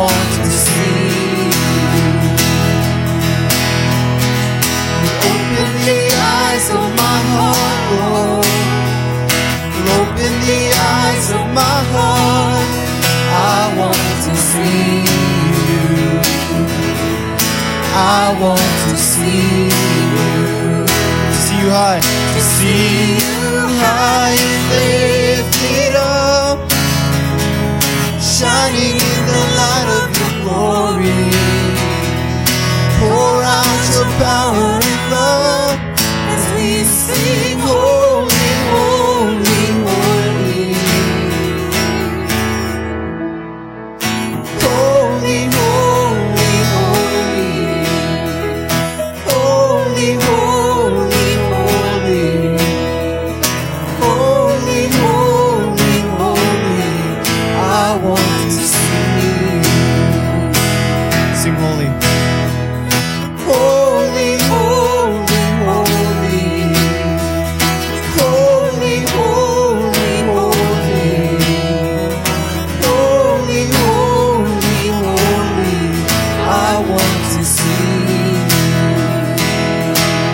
want to see you. Open the eyes of my heart, Lord. Open the eyes of my heart. I want to see you. I want to see you. See you high. To see you high and lifted up, shining in the light of your glory. Pour out your power and love as we sing holy, holy, holy. Holy, holy, holy. Holy, holy, holy. Holy, holy, holy. I want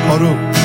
거룩